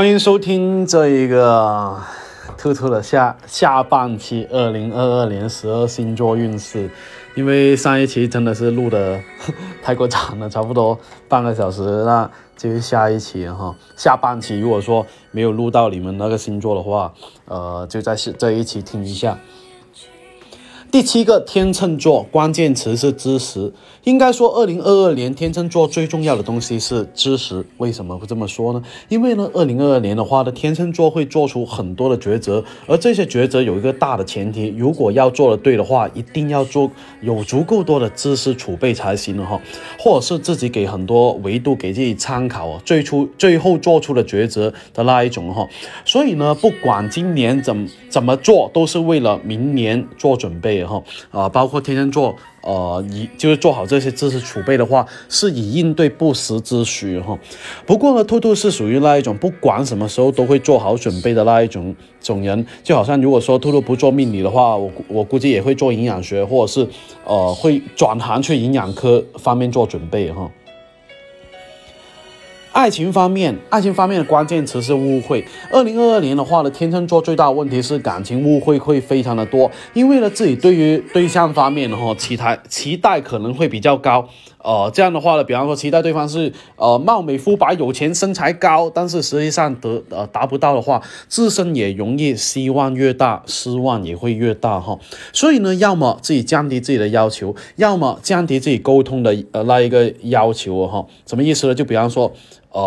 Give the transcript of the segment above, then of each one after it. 欢迎收听这一个特特的下半期2022年12星座运势。因为上一期真的是录的太过长了，差不多半个小时，那就是下一期哈。下半期如果说没有录到你们那个星座的话，就在这一期听一下。第七个天秤座，关键词是知识。应该说2022年天秤座最重要的东西是知识。为什么会这么说呢？因为呢2022年的话呢，天秤座会做出很多的抉择，而这些抉择有一个大的前提，如果要做的对的话，一定要做有足够多的知识储备才行了哈，或者是自己给很多维度给自己参考，最后做出的抉择的那一种哈。所以呢，不管今年怎么做，都是为了明年做准备啊，包括天秤座，就是做好这些知识储备的话，是以应对不时之需哈。不过呢，兔兔是属于那一种不管什么时候都会做好准备的那一种人，就好像如果说兔兔不做命理的话，我估计也会做营养学，或者是会转行去营养科方面做准备哈。爱情方面的关键词是误会。2022年的话呢，天秤座最大的问题是感情误会会非常的多，因为呢自己对于对象方面期待可能会比较高，这样的话呢，比方说期待对方是貌美肤白有钱身材高，但是实际上达不到的话，自身也容易希望越大失望也会越大哈。所以呢，要么自己降低自己的要求，要么降低自己沟通的那一个要求哈。什么意思呢？就比方说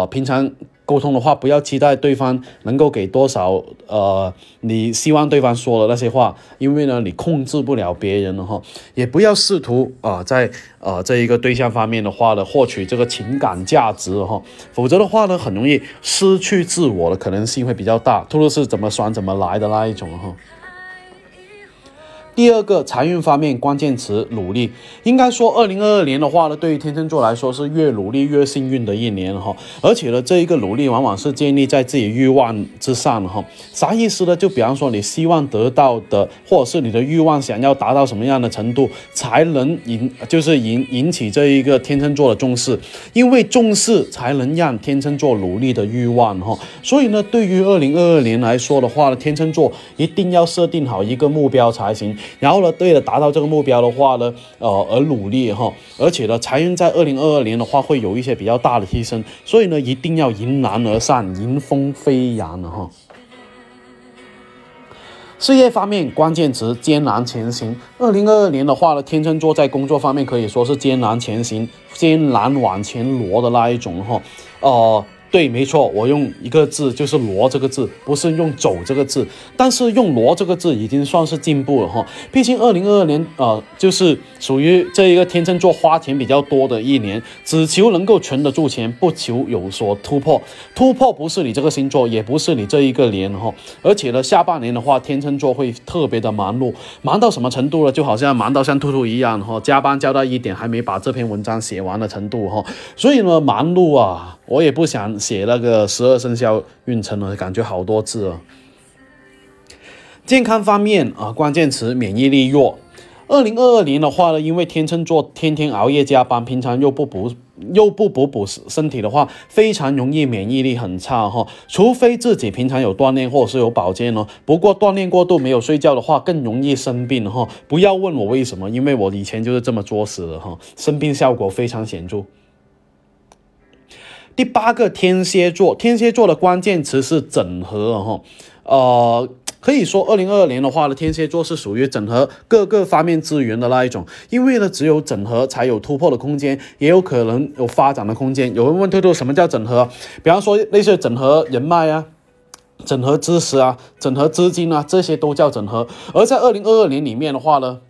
平常沟通的话，不要期待对方能够给多少你希望对方说的那些话，因为呢你控制不了别人哈。也不要试图在这一个对象方面的话呢获取这个情感价值哈，否则的话呢很容易失去自我的可能性会比较大，兔兔是怎么算怎么来的那一种哈。第二个财运方面，关键词努力。应该说2022年的话呢，对于天秤座来说是越努力越幸运的一年哈，而且呢这一个努力往往是建立在自己欲望之上哈。啥意思呢？就比方说你希望得到的，或者是你的欲望想要达到什么样的程度，才能引起这一个天秤座的重视，因为重视才能让天秤座努力的欲望哈。所以呢，对于2022年来说的话呢，天秤座一定要设定好一个目标才行，然后呢，为了达到这个目标的话呢，而努力哈，而且呢，财运在2022年的话会有一些比较大的提升，所以呢，一定要迎难而上，迎风飞扬的哈。事业方面，关键词艰难前行。2022年的话呢，天秤座在工作方面可以说是艰难前行，艰难往前挪的那一种哈，对，没错，我用一个字，就是挪这个字，不是用走这个字，但是用挪这个字已经算是进步了哈。毕竟2022年就是属于这一个天秤座花钱比较多的一年，只求能够存得住钱，不求有所突破。突破不是你这个星座，也不是你这一个年哈。而且呢，下半年的话，天秤座会特别的忙碌，忙到什么程度呢？就好像忙到像兔兔一样哈，加班加到1点还没把这篇文章写完的程度哈。所以呢，忙碌啊，我也不想写那个12生肖运程了，感觉好多字啊。健康方面关键词免疫力弱。2022年的话呢，因为天秤座天天熬夜加班，平常又不补身体的话，非常容易免疫力很差哈。除非自己平常有锻炼或者是有保健哦，不过锻炼过度没有睡觉的话，更容易生病哈。不要问我为什么，因为我以前就是这么作死的哈，生病效果非常显著。第八个天蝎座的关键词是整合哈，可以说2022年的话呢，天蝎座是属于整合各个方面资源的那一种，因为呢只有整合才有突破的空间，也有可能有发展的空间。有人问兔兔什么叫整合？比方说类似整合人脉啊，整合知识啊，整合资金啊，这些都叫整合。而在2022年里面的话呢，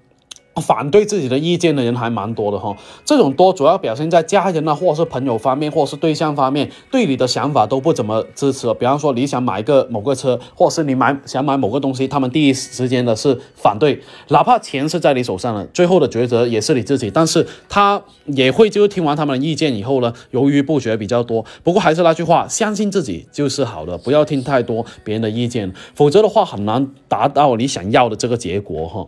反对自己的意见的人还蛮多的哈，这种多主要表现在家人啊，或者是朋友方面，或者是对象方面，对你的想法都不怎么支持。比方说你想买某个车，或者是你想买某个东西，他们第一时间的是反对，哪怕钱是在你手上的，最后的抉择也是你自己，但是他也会就是听完他们的意见以后呢，犹豫不决比较多。不过还是那句话，相信自己就是好的，不要听太多别人的意见，否则的话很难达到你想要的这个结果哈。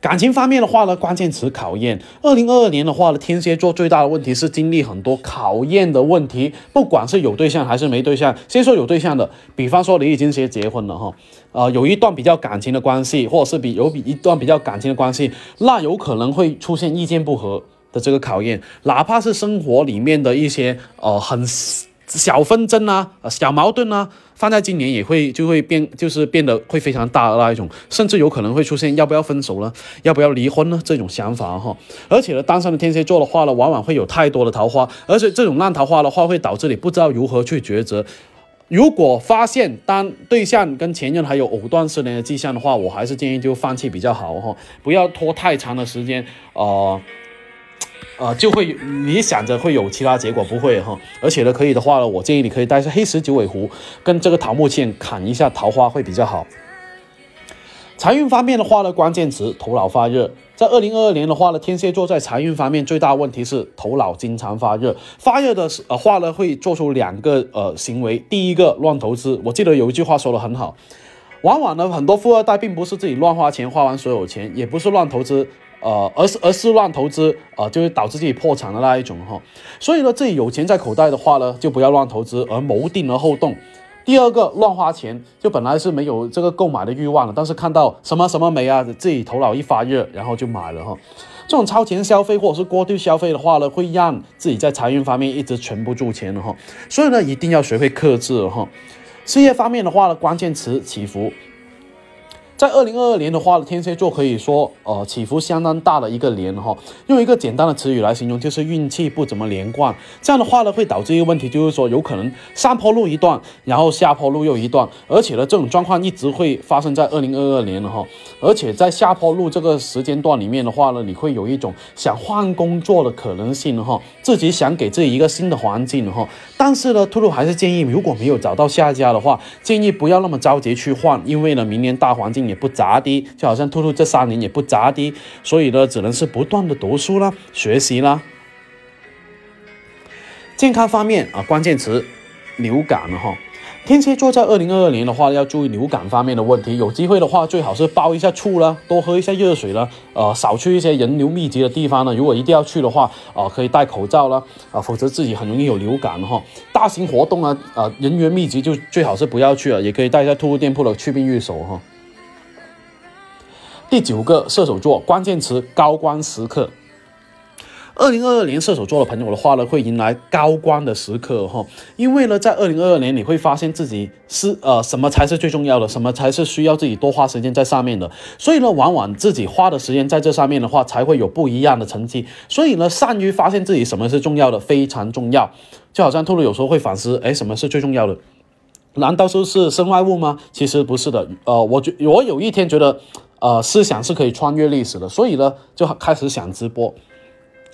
感情方面的话呢，关键词考验。2022年的话呢，天蝎座最大的问题是经历很多考验的问题，不管是有对象还是没对象。先说有对象的，比方说你已经结婚了哈，有一段比较感情的关系，或者是一段比较感情的关系，那有可能会出现意见不合的这个考验，哪怕是生活里面的一些很小纷争啊、小矛盾啊，放在今年也会变得会非常大的那一种，甚至有可能会出现要不要分手呢、要不要离婚呢这种想法哈。而且呢，单身的天蝎座的话呢，往往会有太多的桃花，而且这种烂桃花的话，会导致你不知道如何去抉择。如果发现当对象跟前任还有藕断丝连的迹象的话，我还是建议就放弃比较好哈，不要拖太长的时间就会你想着会有其他结果，不会哈。而且呢，可以的话呢，我建议你可以带上黑石九尾狐，跟这个桃木剑砍一下桃花会比较好。财运方面的话呢，关键词头脑发热。在2022年的话呢，天蝎座在财运方面最大问题是头脑经常发热。发热的话呢，会做出两个行为。第一个，乱投资。我记得有一句话说得很好，往往呢，很多富二代并不是自己乱花钱，花完所有钱，也不是乱投资。而是乱投资，就会导致自己破产的那一种哈。所以呢，自己有钱在口袋的话呢，就不要乱投资，而谋定而后动。第二个，乱花钱，就本来是没有这个购买的欲望了，但是看到什么什么没啊，自己头脑一发热，然后就买了哈。这种超前消费或者是过度消费的话呢，会让自己在财运方面一直存不住钱哈。所以呢，一定要学会克制哈。事业方面的话呢，关键词起伏。在2022年的话，天蝎座可以说起伏相当大的一个年哈。用一个简单的词语来形容，就是运气不怎么连贯。这样的话呢，会导致一个问题，就是说有可能上坡路一段，然后下坡路又一段，而且呢，这种状况一直会发生在2022年哈。而且在下坡路这个时间段里面的话呢，你会有一种想换工作的可能性哈，自己想给自己一个新的环境哈。但是呢，兔兔还是建议，如果没有找到下家的话，建议不要那么着急去换，因为呢，明年大环境也不咋地，就好像兔兔这3年也不咋地，所以呢，只能是不断的读书啦、学习啦。健康方面啊，关键词流感哈。天蝎座在2022年的话，要注意流感方面的问题。有机会的话，最好是煲一下醋啦，多喝一下热水啦，少去一些人流密集的地方呢。如果一定要去的话，可以戴口罩啦，否则自己很容易有流感哈。大型活动啊，人员密集就最好是不要去了，也可以带一下兔兔店铺的去病预手哈。第9个，射手座，关键词高光时刻。2022年射手座的朋友的话呢，会迎来高光的时刻哈，因为呢，在2022年你会发现自己是什么才是最重要的，什么才是需要自己多花时间在上面的，所以呢，往往自己花的时间在这上面的话，才会有不一样的成绩。所以呢，善于发现自己什么是重要的非常重要，就好像兔兔有时候会反思，什么是最重要的？难道说是身外物吗？其实不是的，我有一天觉得。思想是可以穿越历史的，所以呢，就开始想直播，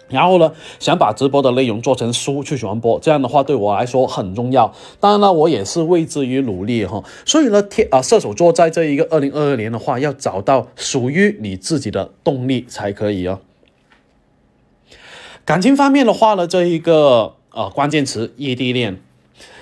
然后呢，想把直播的内容做成书去传播，这样的话对我来说很重要。当然呢，我也是为之于努力哈。所以呢，射手座在这一个2022年的话，要找到属于你自己的动力才可以哦。感情方面的话呢，这一个关键词异地恋。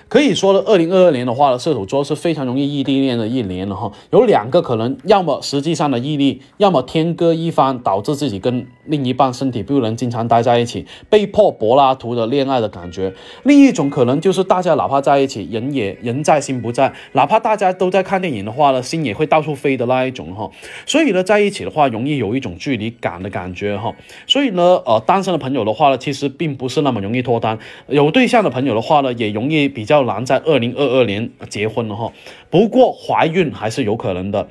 可以说呢，2022年的话呢，射手座是非常容易异地恋的一年了哈。有2个可能，要么实际上的异地，要么天各一方，导致自己跟另一半身体不能经常待在一起，被迫柏拉图的恋爱的感觉。另一种可能就是大家哪怕在一起，人在心不在，哪怕大家都在看电影的话呢，心也会到处飞的那一种哈。所以呢，在一起的话，容易有一种距离感的感觉哈。所以呢，单身的朋友的话呢，其实并不是那么容易脱单；有对象的朋友的话呢，也容易比较难在2022年结婚了哈，不过怀孕还是有可能的。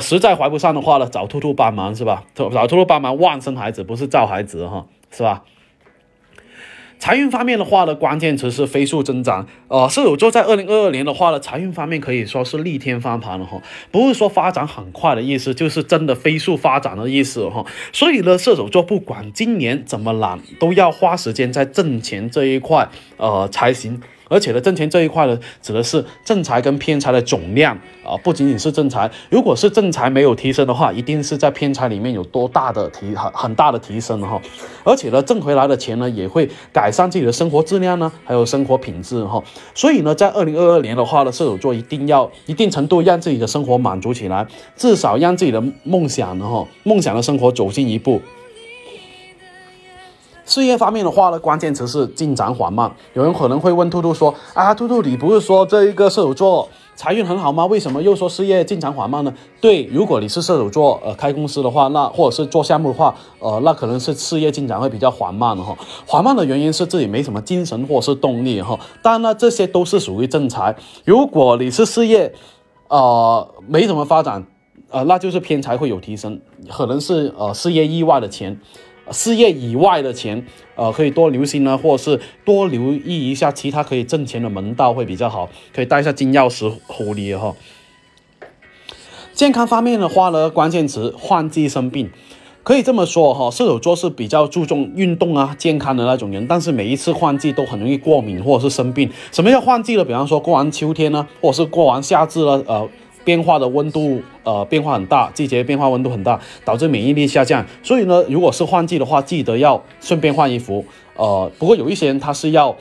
实在怀不上的话呢，找兔兔帮忙是吧？找兔兔帮忙旺生孩子，不是造孩子哈，是吧？财运方面的话呢，关键词是飞速增长。射手座在2022年的话呢，财运方面可以说是逆天翻盘了哈，不是说发展很快的意思，就是真的飞速发展的意思哈。所以呢，射手座不管今年怎么懒，都要花时间在挣钱这一块才行。而且呢，挣钱这一块呢，指的是正财跟偏财的总量啊，不仅仅是正财。如果是正财没有提升的话，一定是在偏财里面有多大的很大的提升哈。而且呢，挣回来的钱呢，也会改善自己的生活质量呢，还有生活品质哈。所以呢，在2022年的话呢，射手座一定要一定程度让自己的生活满足起来，至少让自己的梦想的生活走进一步。事业方面的话呢，关键词是进展缓慢。有人可能会问兔兔说啊，兔兔你不是说这一个射手座财运很好吗？为什么又说事业进展缓慢呢？对，如果你是射手座开公司的话，那或者是做项目的话那可能是事业进展会比较缓慢哈。缓慢的原因是自己没什么精神或是动力哈。当然这些都是属于正财。如果你是事业没什么发展那就是偏财会有提升，可能是事业以外的钱，可以多留心呢，或者是多留意一下其他可以挣钱的门道会比较好，可以带一下金钥匙狐狸哈。健康方面的话呢，关键词换季生病。可以这么说哈，射手座是比较注重运动啊、健康的那种人，但是每一次换季都很容易过敏或者是生病。什么叫换季呢？比方说过完秋天呢，或者是过完夏至了，变化的温度变化很大，季节变化温度很大，导致免疫力下降。所以呢，如果是换季的话，记得要顺便换衣服。不过有一些人他是要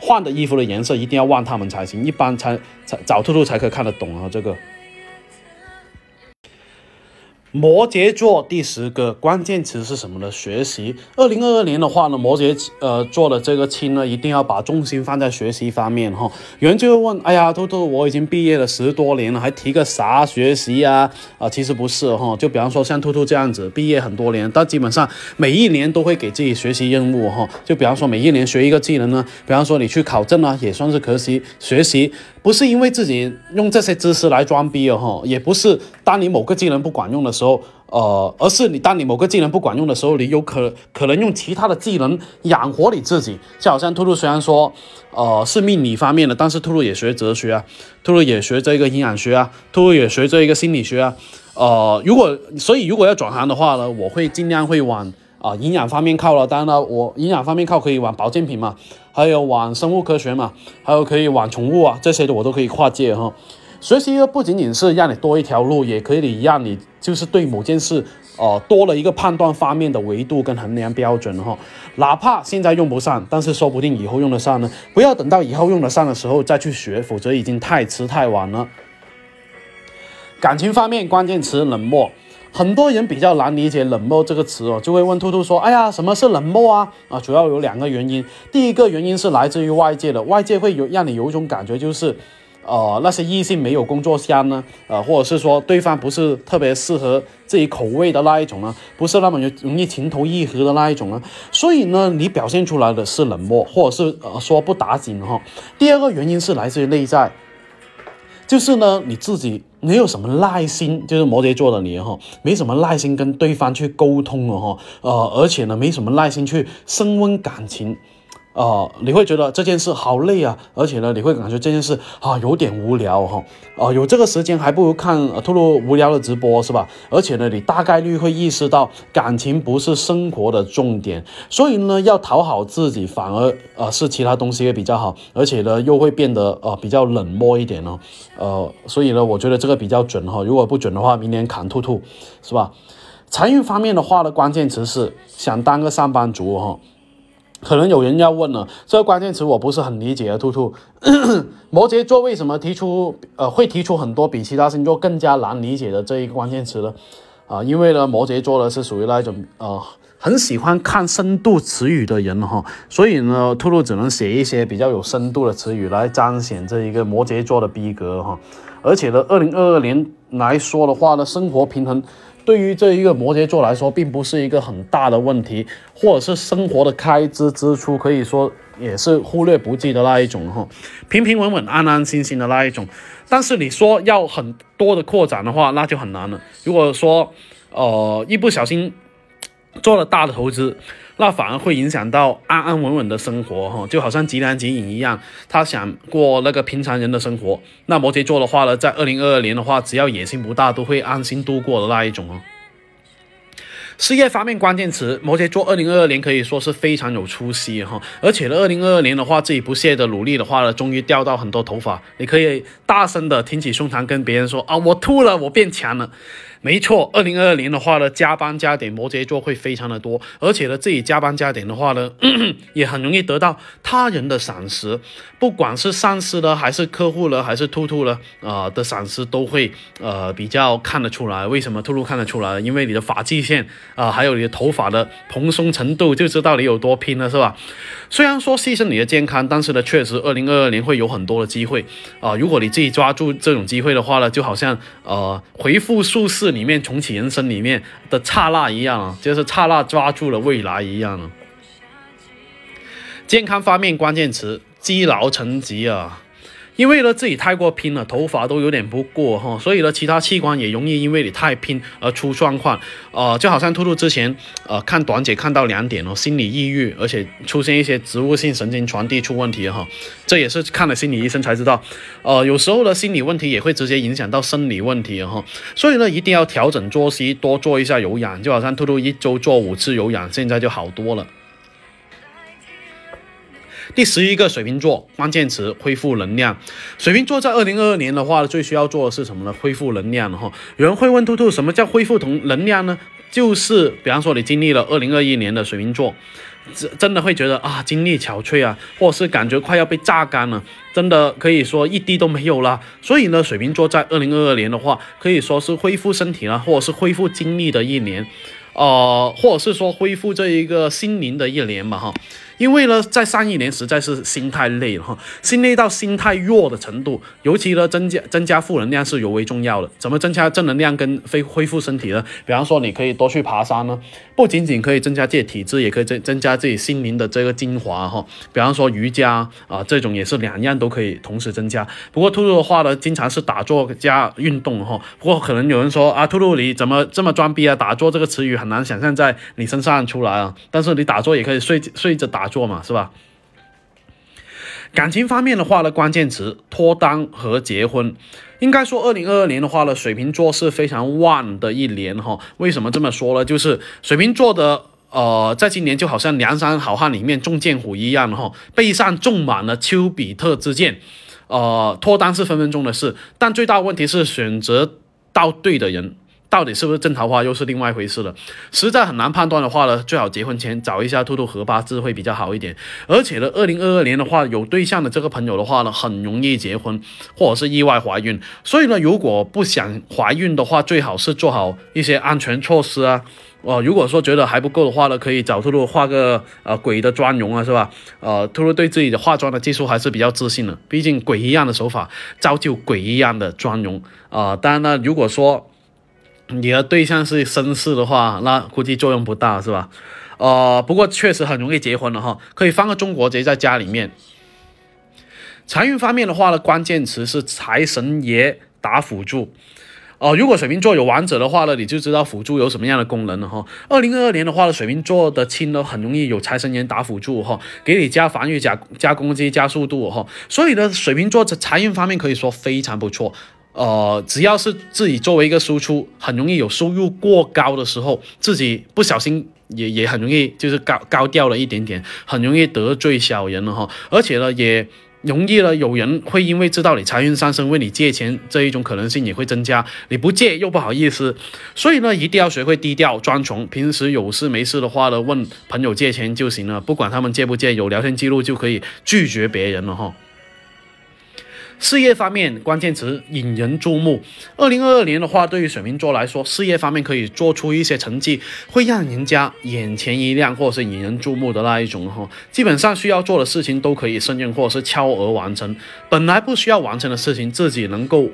换的衣服的颜色一定要望他们才行，一般才找兔兔才可以看得懂啊。这个摩羯座第10个关键词是什么呢？学习。2022年的话呢，摩羯座的这个亲呢，一定要把重心放在学习方面哈。有人就会问，哎呀，兔兔，我已经毕业了10多年了，还提个啥学习啊？其实不是哈，就比方说像兔兔这样子，毕业很多年，但基本上每一年都会给自己学习任务哈。就比方说每一年学一个技能呢，比方说你去考证啊，也算是可惜学习。不是因为自己用这些知识来装逼哦，也不是当你某个技能不管用的时候，而是你当你某个技能不管用的时候，你有可能用其他的技能养活你自己。就好像兔兔虽然说是命理方面的，但是兔兔也学哲学啊，兔兔也学这个营养学啊，兔兔也学这个心理学啊。所以如果要转行的话呢，我会尽量会往营养方面靠了。当然了，我营养方面靠可以往保健品嘛，还有往生物科学嘛，还有可以往宠物啊，这些我都可以跨界哈。学习不仅仅是让你多一条路，也可以让你就是对某件事多了一个判断方面的维度跟衡量标准哈。哪怕现在用不上，但是说不定以后用得上呢。不要等到以后用得上的时候再去学，否则已经太迟太晚了。感情方面，关键词冷漠。很多人比较难理解冷漠这个词哦，就会问兔兔说，哎呀，什么是冷漠啊？主要有2个原因。第一个原因是来自于外界的，外界会让你有一种感觉，就是那些异性没有工作相呢，或者是说对方不是特别适合自己口味的那一种呢，不是那么容易情投意合的那一种呢，所以呢，你表现出来的是冷漠，或者是说不打紧哈。第2个原因是来自于内在。就是呢，你自己没有什么耐心，就是摩羯座的你哈，没什么耐心跟对方去沟通了哈，而且呢，没什么耐心去升温感情，你会觉得这件事好累啊，而且呢，你会感觉这件事啊有点无聊哈，有这个时间还不如看兔兔无聊的直播是吧？而且呢，你大概率会意识到感情不是生活的重点，所以呢，要讨好自己反而是其他东西会比较好，而且呢，又会变得比较冷漠一点哦，所以呢，我觉得这个比较准哈，如果不准的话，明年砍兔兔是吧？财运方面的话呢，关键词是想当个上班族哈。可能有人要问了，这个关键词我不是很理解啊，兔兔摩羯座为什么会提出很多比其他星座更加难理解的这一个关键词呢？因为呢，摩羯座呢是属于那一种很喜欢看深度词语的人哈，所以呢，兔兔只能写一些比较有深度的词语来彰显这一个摩羯座的逼格哈。而且呢，2022年来说的话呢，生活平衡。对于这一个摩羯座来说，并不是一个很大的问题，或者是生活的开支支出，可以说也是忽略不计的那一种哈，平平稳稳、安安心心的那一种。但是你说要很多的扩展的话，那就很难了。如果说一不小心做了大的投资，那反而会影响到安安稳稳的生活哈，就好像吉良吉影一样，他想过那个平常人的生活。那摩羯座的话呢，在2022年的话，只要野心不大，都会安心度过的那一种哦。事业方面关键词，摩羯座2022年可以说是非常有出息哈，而且呢2022年的话，自己不懈的努力的话呢，终于掉到很多头发，你可以大声的挺起胸膛跟别人说啊，我吐了，我变强了。没错，2022年的话呢，加班加点摩羯座会非常的多，而且呢自己加班加点的话呢，也很容易得到他人的赏识，不管是上司呢，还是客户呢，还是兔兔呢，的赏识都会比较看得出来。为什么兔兔看得出来？因为你的发际线还有你的头发的蓬松程度，就知道你有多拼了，是吧？虽然说牺牲你的健康，但是呢确实2022年会有很多的机会如果你自己抓住这种机会的话呢，就好像回复术士里面重启人生里面的刹那一样就是刹那抓住了未来一样健康方面关键词，积劳成疾啊。因为呢自己太过拼了，头发都有点不过所以呢其他器官也容易因为你太拼而出状况就好像兔兔之前看短姐看到2点心理抑郁，而且出现一些植物性神经传递出问题这也是看了心理医生才知道有时候呢心理问题也会直接影响到生理问题所以呢一定要调整作息，多做一下有氧，就好像兔兔一周做5次有氧，现在就好多了。第11个水瓶座关键词，恢复能量。水瓶座在2022年的话最需要做的是什么呢？恢复能量有人会问兔兔什么叫恢复能量呢？就是比方说你经历了2021年的水瓶座真的会觉得啊精力憔悴啊，或是感觉快要被榨干了，真的可以说一滴都没有了。所以呢水瓶座在2022年的话可以说是恢复身体或者是恢复精力的一年或者是说恢复这一个心灵的一年嘛因为呢在上一年实在是心太累了心累到心太弱的程度，尤其呢增加负能量是尤为重要的。怎么增加正能量跟恢复身体呢？比方说你可以多去爬山不仅仅可以增加自己体质，也可以增加自己心灵的这个精华比方说瑜伽这种也是2样都可以同时增加。不过兔兔的话呢经常是打坐加运动不过可能有人说啊兔兔你怎么这么装逼啊，打坐这个词语很难想象在你身上出来但是你打坐也可以睡着打坐嘛，是吧？感情方面的话呢关键词，脱单和结婚。应该说2022年的话呢水瓶座是非常旺的一年为什么这么说呢？就是水瓶座的在今年就好像梁山好汉里面中剑虎一样背上种满了丘比特之箭脱单是分分钟的事，但最大问题是选择到对的人，到底是不是正桃花又是另外一回事了。实在很难判断的话呢，最好结婚前找一下兔兔合八字会比较好一点。而且呢2022年的话有对象的这个朋友的话呢很容易结婚或者是意外怀孕，所以呢如果不想怀孕的话最好是做好一些安全措施如果说觉得还不够的话呢，可以找兔兔画个鬼的妆容是吧兔兔对自己的化妆的技术还是比较自信的，毕竟鬼一样的手法造就鬼一样的妆容当然呢如果说你的对象是绅士的话，那估计作用不大，是吧不过确实很容易结婚了可以放个中国结在家里面。财运方面的话呢关键词是财神爷打辅助如果水瓶座有王者的话呢，你就知道辅助有什么样的功能了2022年的话呢水瓶座的亲呢很容易有财神爷打辅助给你加防御加攻击加速度所以呢水瓶座的财运方面可以说非常不错只要是自己作为一个输出，很容易有收入过高的时候，自己不小心也很容易就是高调了一点点，很容易得罪小人了而且呢也容易呢有人会因为知道你财运上升为你借钱，这一种可能性也会增加，你不借又不好意思。所以呢一定要学会低调装穷，平时有事没事的话呢问朋友借钱就行了，不管他们借不借，有聊天记录就可以拒绝别人了事业方面关键词，引人注目。2022年的话对于水瓶座来说，事业方面可以做出一些成绩，会让人家眼前一亮或者是引人注目的那一种基本上需要做的事情都可以胜任或者是超额完成，本来不需要完成的事情自己能够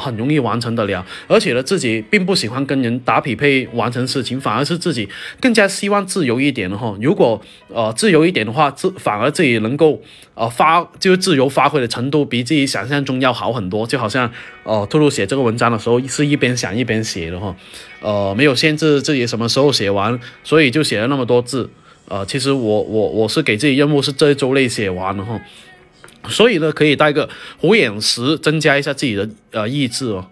很容易完成得了。而且呢自己并不喜欢跟人打匹配完成事情，反而是自己更加希望自由一点如果自由一点的话，反而自己能够自由发挥的程度比自己想象中要好很多。就好像兔兔写这个文章的时候是一边想一边写的没有限制自己什么时候写完，所以就写了那么多字其实我是给自己任务是这一周内写完所以呢可以带个虎眼石增加一下自己的意志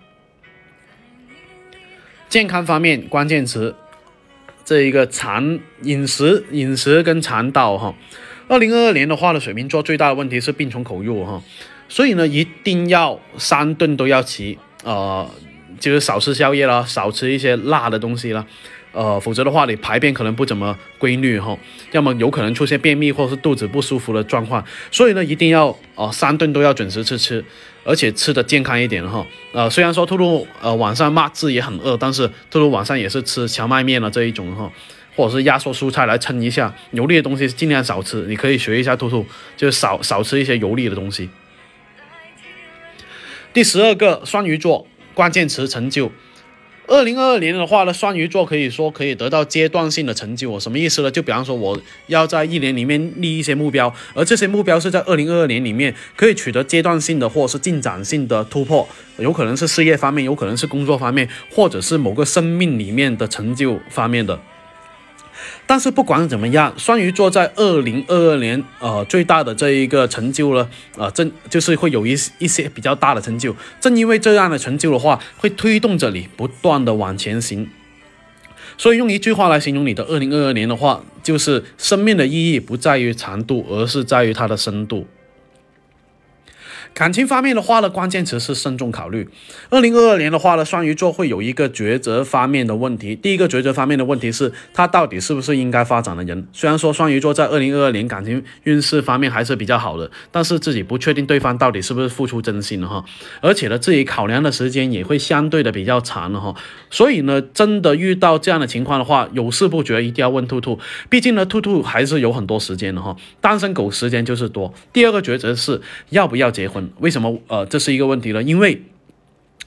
健康方面关键词，这一个肠饮食跟肠道哈。2022年的话呢，水瓶座最大的问题是病从口入哈，所以呢一定要3顿都要吃，就是少吃宵夜啦，少吃一些辣的东西啦，否则的话你排便可能不怎么规律哈，要么有可能出现便秘或是肚子不舒服的状况，所以呢一定要3顿都要准时吃，而且吃的健康一点哈。虽然说兔兔晚上骂字也很饿，但是兔兔晚上也是吃荞麦面了这一种哈，或者是压缩蔬菜来撑一下，油腻的东西尽量少吃，你可以学一下兔兔，就是少吃一些油腻的东西。第12个双鱼座，关键词成就。2022年的话呢，双鱼座可以说可以得到阶段性的成就，什么意思呢？就比方说我要在一年里面立一些目标，而这些目标是在2022年里面可以取得阶段性的或是进展性的突破，有可能是事业方面，有可能是工作方面，或者是某个生命里面的成就方面的。但是不管怎么样，双鱼座在2022年最大的这一个成就呢，就是会有一些比较大的成就，正因为这样的成就的话，会推动着你不断的往前行。所以用一句话来形容你的2022年的话，就是生命的意义不在于长度，而是在于它的深度。感情方面的话呢，关键词是慎重考虑。2022年的话呢，双鱼座会有一个抉择方面的问题。第一个抉择方面的问题是他到底是不是应该发展的人。虽然说双鱼座在2022年感情运势方面还是比较好的，但是自己不确定对方到底是不是付出真心哈，而且呢自己考量的时间也会相对的比较长哈。所以呢真的遇到这样的情况的话，有事不决一定要问兔兔，毕竟呢兔兔还是有很多时间的哈，单身狗时间就是多。第二个抉择是要不要结婚。为什么这是一个问题呢？因为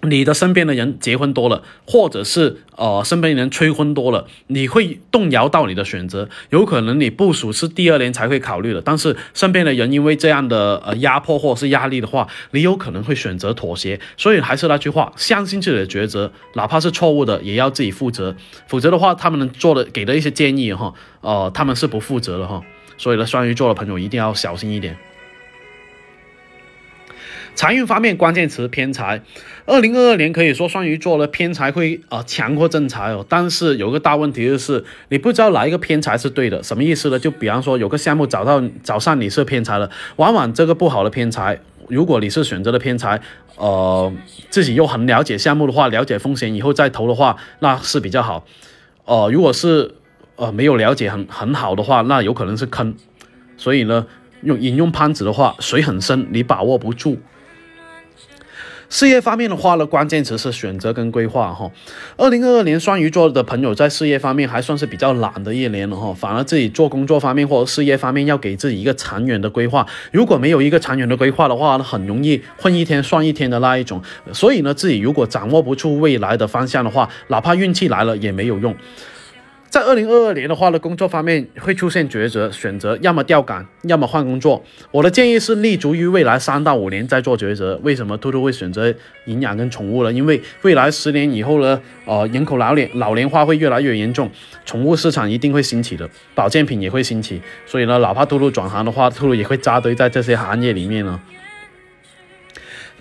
你的身边的人结婚多了，或者是身边人催婚多了，你会动摇到你的选择，有可能你部署是第2年才会考虑的，但是身边的人因为这样的压迫或是压力的话，你有可能会选择妥协。所以还是那句话，相信自己的抉择，哪怕是错误的也要自己负责，否则的话他们做的给的一些建议哈，他们是不负责的哈。所以呢双鱼座的朋友一定要小心一点。财运方面，关键词偏财。2022年可以说双鱼座的偏财会强过正财哦，但是有个大问题就是你不知道哪一个偏财是对的。什么意思呢？就比方说有个项目找上你是偏财了，往往这个不好的偏财，如果你是选择的偏财，自己又很了解项目的话，了解风险以后再投的话，那是比较好。如果是没有了解很好的话，那有可能是坑。所以呢，引用潘子的话，水很深，你把握不住。事业方面的话呢，关键词是选择跟规划哈。2022年双鱼座的朋友在事业方面还算是比较懒的一年了哈，反而自己做工作方面或者事业方面要给自己一个长远的规划，如果没有一个长远的规划的话，很容易混一天算一天的那一种。所以呢，自己如果掌握不住未来的方向的话，哪怕运气来了也没有用。在2022年的话呢，工作方面会出现抉择选择，要么调岗，要么换工作。我的建议是立足于未来3到5年再做抉择。为什么兔兔会选择营养跟宠物呢？因为未来10年以后呢，人口老龄化会越来越严重，宠物市场一定会兴起的，保健品也会兴起，所以呢，哪怕兔兔转行的话，兔兔也会扎堆在这些行业里面呢。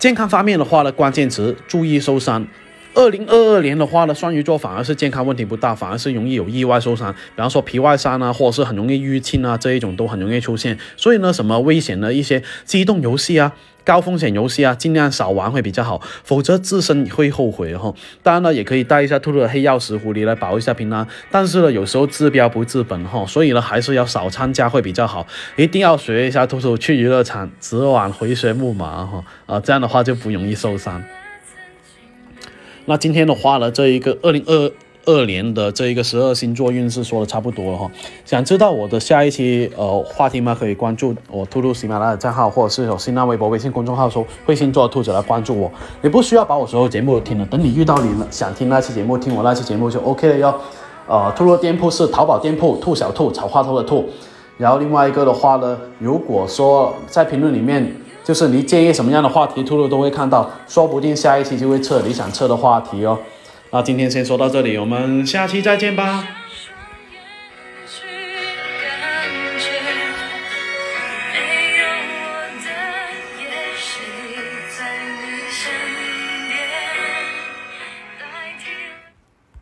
健康方面的话呢，关键词注意受伤。2022年的话呢，双鱼座反而是健康问题不大，反而是容易有意外受伤，比方说皮外伤啊，或者是很容易淤青啊，这一种都很容易出现。所以呢，什么危险的一些机动游戏啊，高风险游戏啊，尽量少玩会比较好，否则自身会后悔哈。当然呢，也可以带一下兔兔的黑曜石狐狸来保一下平安，但是呢，有时候治标不治本哈，所以呢，还是要少参加会比较好。一定要学一下兔兔去娱乐场直往回旋木马哈，这样的话就不容易受伤。那今天的话呢，这一个2022年的这一个12星座运势说的差不多了哈。想知道我的下一期话题吗？可以关注我兔兔喜马拉雅账号，或者是有新浪微博、微信公众号搜“会星座兔子”来关注我。你不需要把我所有节目都听了，等你遇到你想听那期节目，听我那期节目就 OK 了哟。兔兔店铺是淘宝店铺，兔小兔草花头的兔。然后另外一个的话呢，如果说在评论里面，就是你建议什么样的话题，兔兔都会看到，说不定下一期就会测你想测的话题哦。那今天先说到这里，我们下期再见吧。